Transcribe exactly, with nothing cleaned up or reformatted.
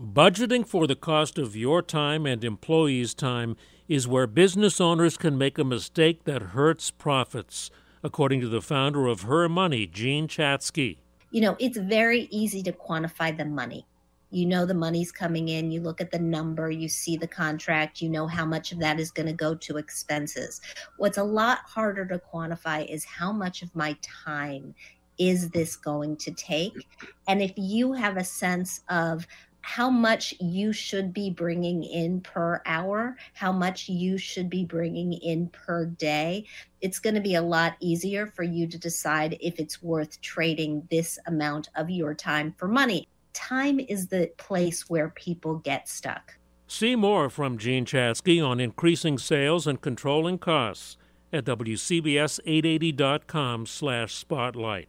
Budgeting for the cost of your time and employees' time is where business owners can make a mistake that hurts profits, according to the founder of Her Money, Jean Chatzky. You know, it's very easy to quantify the money. You know the money's coming in, you look at the number, you see the contract, you know how much of that is going to go to expenses. What's a lot harder to quantify is how much of my time is this going to take? And if you have a sense of how much you should be bringing in per hour, how much you should be bringing in per day, it's going to be a lot easier for you to decide if it's worth trading this amount of your time for money. Time is the place where people get stuck. See more from Jean Chatzky on increasing sales and controlling costs at W C B S eight eighty dot com slash spotlight.